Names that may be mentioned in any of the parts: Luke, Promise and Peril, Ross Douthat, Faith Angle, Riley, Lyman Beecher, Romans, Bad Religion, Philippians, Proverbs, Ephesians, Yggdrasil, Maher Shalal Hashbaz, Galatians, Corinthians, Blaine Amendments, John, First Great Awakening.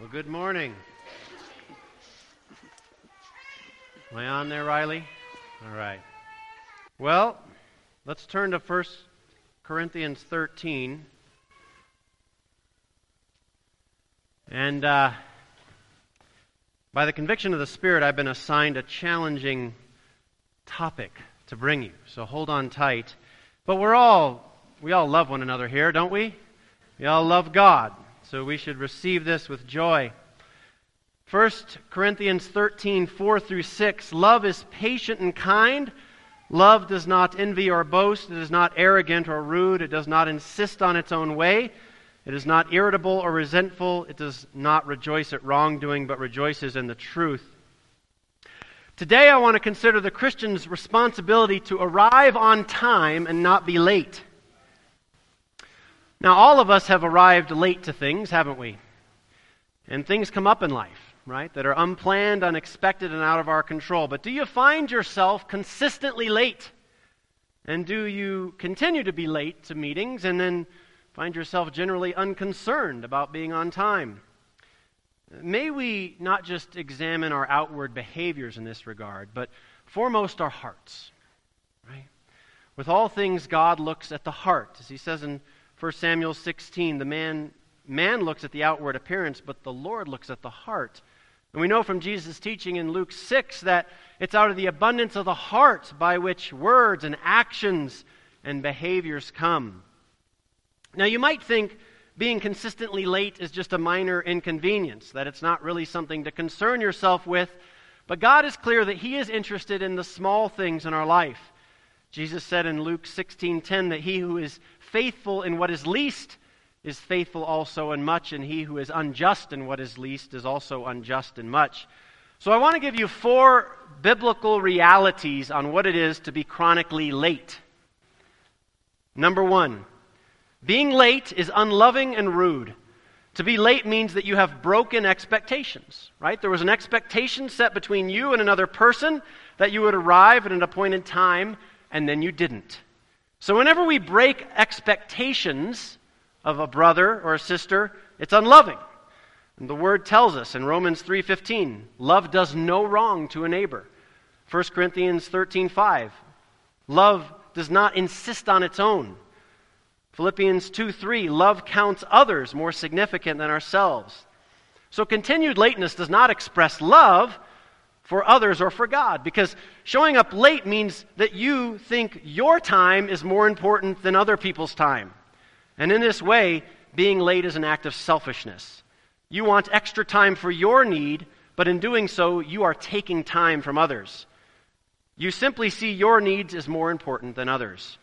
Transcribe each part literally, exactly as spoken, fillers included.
Well, good morning. Am I on there, Riley? All right. Well, let's turn to First Corinthians thirteen. And uh, by the conviction of the Spirit, I've been assigned a challenging topic to bring you. So hold on tight. But we're all, we all love one another here, don't we? We all love God. So we should receive this with joy. First Corinthians thirteen, four through six. Love is patient and kind. Love does not envy or boast. It is not arrogant or rude. It does not insist on its own way. It is not irritable or resentful. It does not rejoice at wrongdoing, but rejoices in the truth. Today I want to consider the Christian's responsibility to arrive on time and not be late. Now, all of us have arrived late to things, haven't we? And things come up in life, right, that are unplanned, unexpected, and out of our control. But do you find yourself consistently late? And do you continue to be late to meetings and then find yourself generally unconcerned about being on time? May we not just examine our outward behaviors in this regard, but foremost our hearts, right? With all things, God looks at the heart, as he says in First Samuel sixteen, the man, man looks at the outward appearance, but the Lord looks at the heart. And we know from Jesus' teaching in Luke six that it's out of the abundance of the heart by which words and actions and behaviors come. Now you might think being consistently late is just a minor inconvenience, that it's not really something to concern yourself with, but God is clear that he is interested in the small things in our life. Jesus said in Luke sixteen ten that he who is faithful in what is least is faithful also in much, and he who is unjust in what is least is also unjust in much. So I want to give you four biblical realities on what it is to be chronically late. Number one, being late is unloving and rude. To be late means that you have broken expectations, right? There was an expectation set between you and another person that you would arrive at an appointed time, and then you didn't. So whenever we break expectations of a brother or a sister, it's unloving. And the Word tells us in Romans three fifteen, love does no wrong to a neighbor. First Corinthians thirteen five, love does not insist on its own. Philippians two three, love counts others more significant than ourselves. So continued lateness does not express love for others or for God, because showing up late means that you think your time is more important than other people's time. And in this way, being late is an act of selfishness. You want extra time for your need, but in doing so, you are taking time from others. You simply see your needs as more important than others.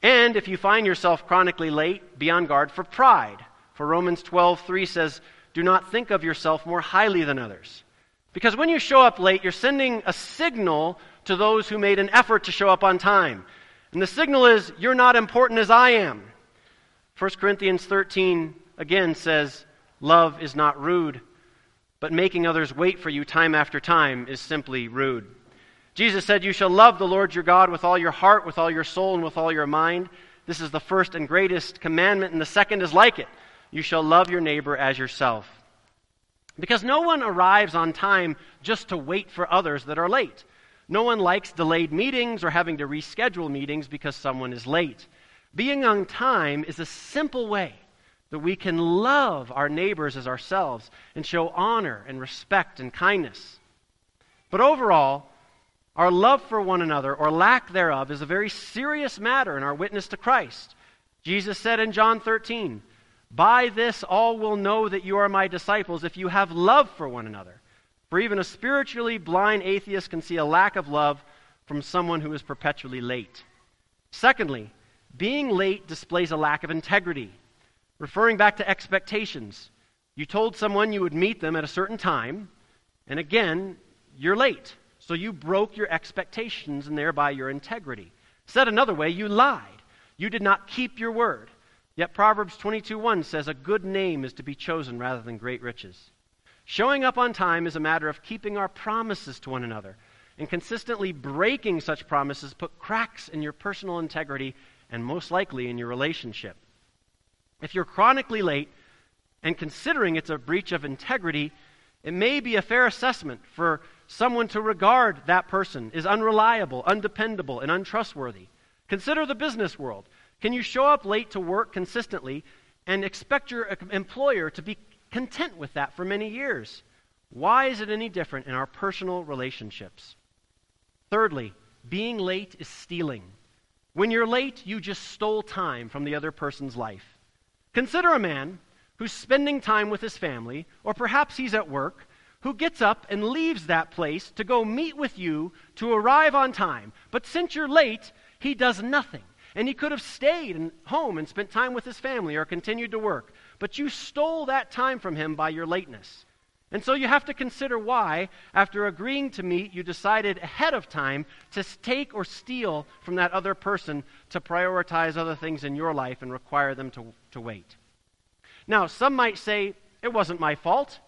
And if you find yourself chronically late, be on guard for pride. For Romans twelve three says, do not think of yourself more highly than others. Because when you show up late, you're sending a signal to those who made an effort to show up on time. And the signal is, you're not important as I am. First Corinthians thirteen, again, says, love is not rude, but making others wait for you time after time is simply rude. Jesus said, you shall love the Lord your God with all your heart, with all your soul, and with all your mind. This is the first and greatest commandment, and the second is like it. You shall love your neighbor as yourself. Because no one arrives on time just to wait for others that are late. No one likes delayed meetings or having to reschedule meetings because someone is late. Being on time is a simple way that we can love our neighbors as ourselves and show honor and respect and kindness. But overall, our love for one another or lack thereof is a very serious matter in our witness to Christ. Jesus said in John thirteen, by this all will know that you are my disciples if you have love for one another. For even a spiritually blind atheist can see a lack of love from someone who is perpetually late. Secondly, being late displays a lack of integrity. Referring back to expectations, you told someone you would meet them at a certain time, and again, you're late. So you broke your expectations and thereby your integrity. Said another way, you lied. You did not keep your word. Yet Proverbs twenty-two one says, a good name is to be chosen rather than great riches. Showing up on time is a matter of keeping our promises to one another, and consistently breaking such promises put cracks in your personal integrity and most likely in your relationship. If you're chronically late, and considering it's a breach of integrity, it may be a fair assessment for someone to regard that person as unreliable, undependable, and untrustworthy. Consider the business world. Can you show up late to work consistently and expect your employer to be content with that for many years? Why is it any different in our personal relationships? Thirdly, being late is stealing. When you're late, you just stole time from the other person's life. Consider a man who's spending time with his family, or perhaps he's at work, who gets up and leaves that place to go meet with you to arrive on time. But since you're late, he does nothing. And he could have stayed home and spent time with his family or continued to work. But you stole that time from him by your lateness. And so you have to consider why, after agreeing to meet, you decided ahead of time to take or steal from that other person to prioritize other things in your life and require them to, to wait. Now, some might say, it wasn't my fault,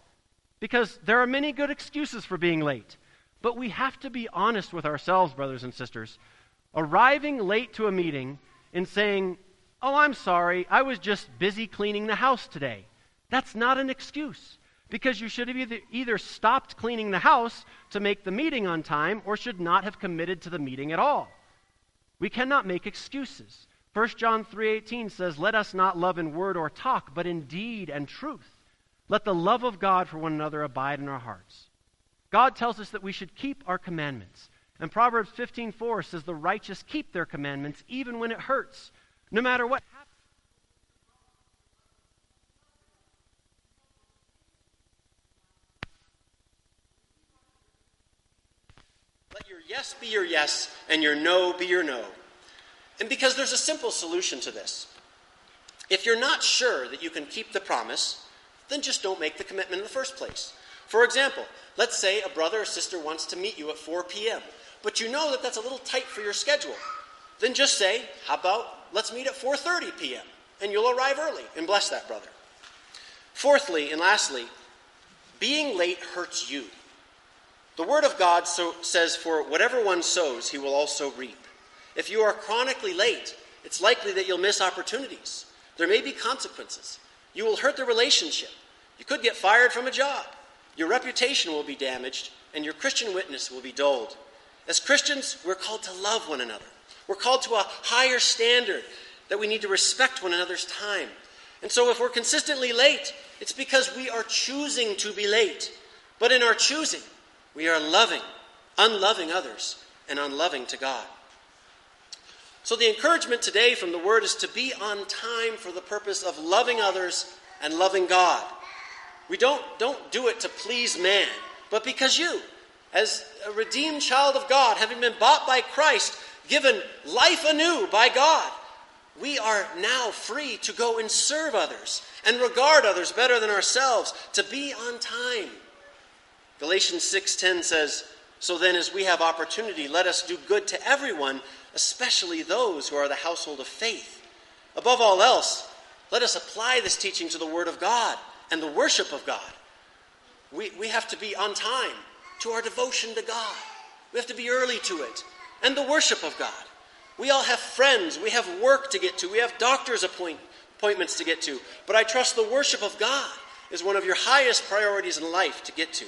because there are many good excuses for being late. But we have to be honest with ourselves, brothers and sisters. Arriving late to a meeting and saying, oh, I'm sorry, I was just busy cleaning the house today. That's not an excuse, because you should have either, either stopped cleaning the house to make the meeting on time or should not have committed to the meeting at all. We cannot make excuses. First John three eighteen says, let us not love in word or talk, but in deed and truth. Let the love of God for one another abide in our hearts. God tells us that we should keep our commandments. And Proverbs fifteen four says the righteous keep their commandments even when it hurts, no matter what happens. Let your yes be your yes and your no be your no. And because there's a simple solution to this. If you're not sure that you can keep the promise, then just don't make the commitment in the first place. For example, let's say a brother or sister wants to meet you at four p.m., but you know that that's a little tight for your schedule. Then just say, how about let's meet at four thirty p.m., and you'll arrive early and bless that brother. Fourthly and lastly, being late hurts you. The Word of God so, says, for whatever one sows, he will also reap. If you are chronically late, it's likely that you'll miss opportunities. There may be consequences. You will hurt the relationship. You could get fired from a job. Your reputation will be damaged, and your Christian witness will be dulled. As Christians, we're called to love one another. We're called to a higher standard that we need to respect one another's time. And so if we're consistently late, it's because we are choosing to be late. But in our choosing, we are loving, unloving others, and unloving to God. So the encouragement today from the Word is to be on time for the purpose of loving others and loving God. We don't, don't do it to please man, but because you, as a redeemed child of God, having been bought by Christ, given life anew by God, we are now free to go and serve others and regard others better than ourselves, to be on time. Galatians six ten says, so then as we have opportunity, let us do good to everyone, especially those who are the household of faith. Above all else, let us apply this teaching to the Word of God and the worship of God. We, we have to be on time to our devotion to God. We have to be early to it. And the worship of God. We all have friends. We have work to get to. We have doctor's appoint, appointments to get to. But I trust the worship of God is one of your highest priorities in life to get to.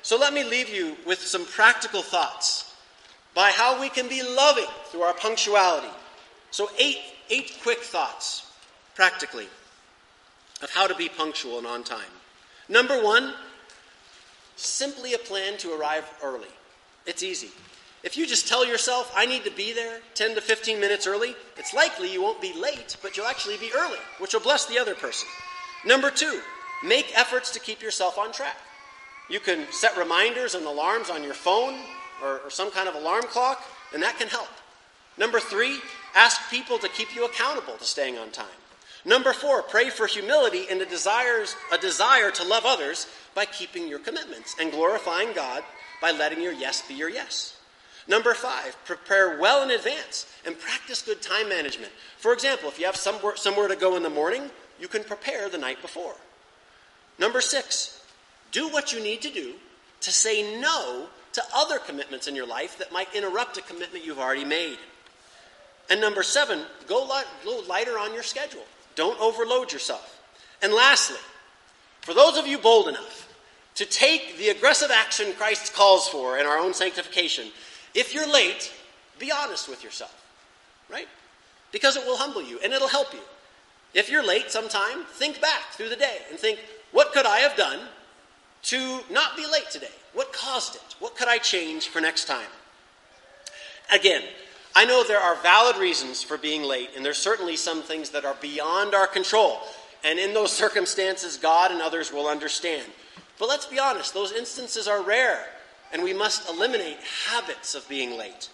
So let me leave you with some practical thoughts by how we can be loving through our punctuality. So eight, eight quick thoughts, practically, of how to be punctual and on time. Number one, simply a plan to arrive early. It's easy. If you just tell yourself, I need to be there ten to fifteen minutes early, it's likely you won't be late, but you'll actually be early, which will bless the other person. Number two, make efforts to keep yourself on track. You can set reminders and alarms on your phone or, or some kind of alarm clock, and that can help. Number three, ask people to keep you accountable to staying on time. Number four, pray for humility and a, desires, a desire to love others by keeping your commitments and glorifying God by letting your yes be your yes. Number five, prepare well in advance and practice good time management. For example, if you have somewhere, somewhere to go in the morning, you can prepare the night before. Number six, do what you need to do to say no to other commitments in your life that might interrupt a commitment you've already made. And number seven, go, light, go lighter on your schedule. Don't overload yourself. And lastly, for those of you bold enough to take the aggressive action Christ calls for in our own sanctification, if you're late, be honest with yourself, right? Because it will humble you and it'll help you. If you're late sometime, think back through the day and think, what could I have done to not be late today? What caused it? What could I change for next time? Again, I know there are valid reasons for being late, and there's certainly some things that are beyond our control. And in those circumstances, God and others will understand. But let's be honest, those instances are rare, and we must eliminate habits of being late.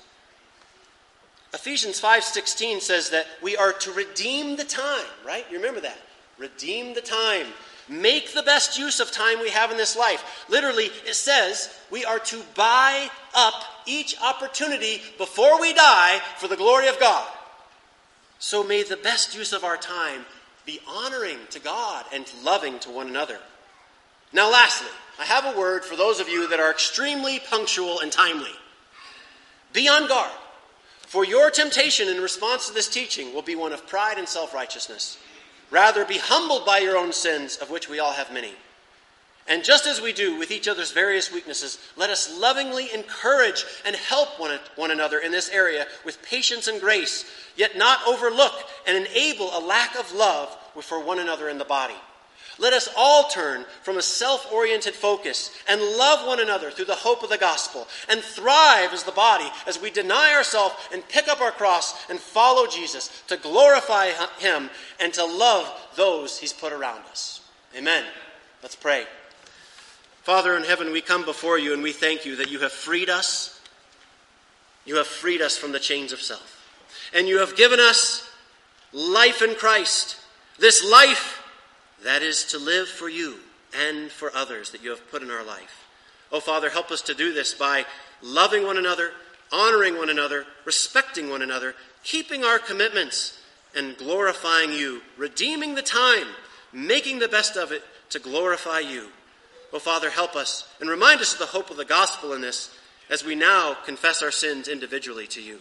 Ephesians five sixteen says that we are to redeem the time, right? You remember that. Redeem the time. Make the best use of time we have in this life. Literally, it says we are to buy up each opportunity before we die for the glory of God. So may the best use of our time be honoring to God and loving to one another. Now lastly, I have a word for those of you that are extremely punctual and timely. Be on guard, for your temptation in response to this teaching will be one of pride and self-righteousness. Rather, be humbled by your own sins, of which we all have many. And just as we do with each other's various weaknesses, let us lovingly encourage and help one, one another in this area with patience and grace, yet not overlook and enable a lack of love for one another in the body. Let us all turn from a self-oriented focus and love one another through the hope of the gospel, and thrive as the body as we deny ourselves and pick up our cross and follow Jesus to glorify him and to love those he's put around us. Amen. Let's pray. Father in heaven, we come before you and we thank you that you have freed us. You have freed us from the chains of self. And you have given us life in Christ. This life that is to live for you and for others that you have put in our life. Oh, Father, help us to do this by loving one another, honoring one another, respecting one another, keeping our commitments, and glorifying you, redeeming the time, making the best of it to glorify you. Oh, Father, help us and remind us of the hope of the gospel in this as we now confess our sins individually to you.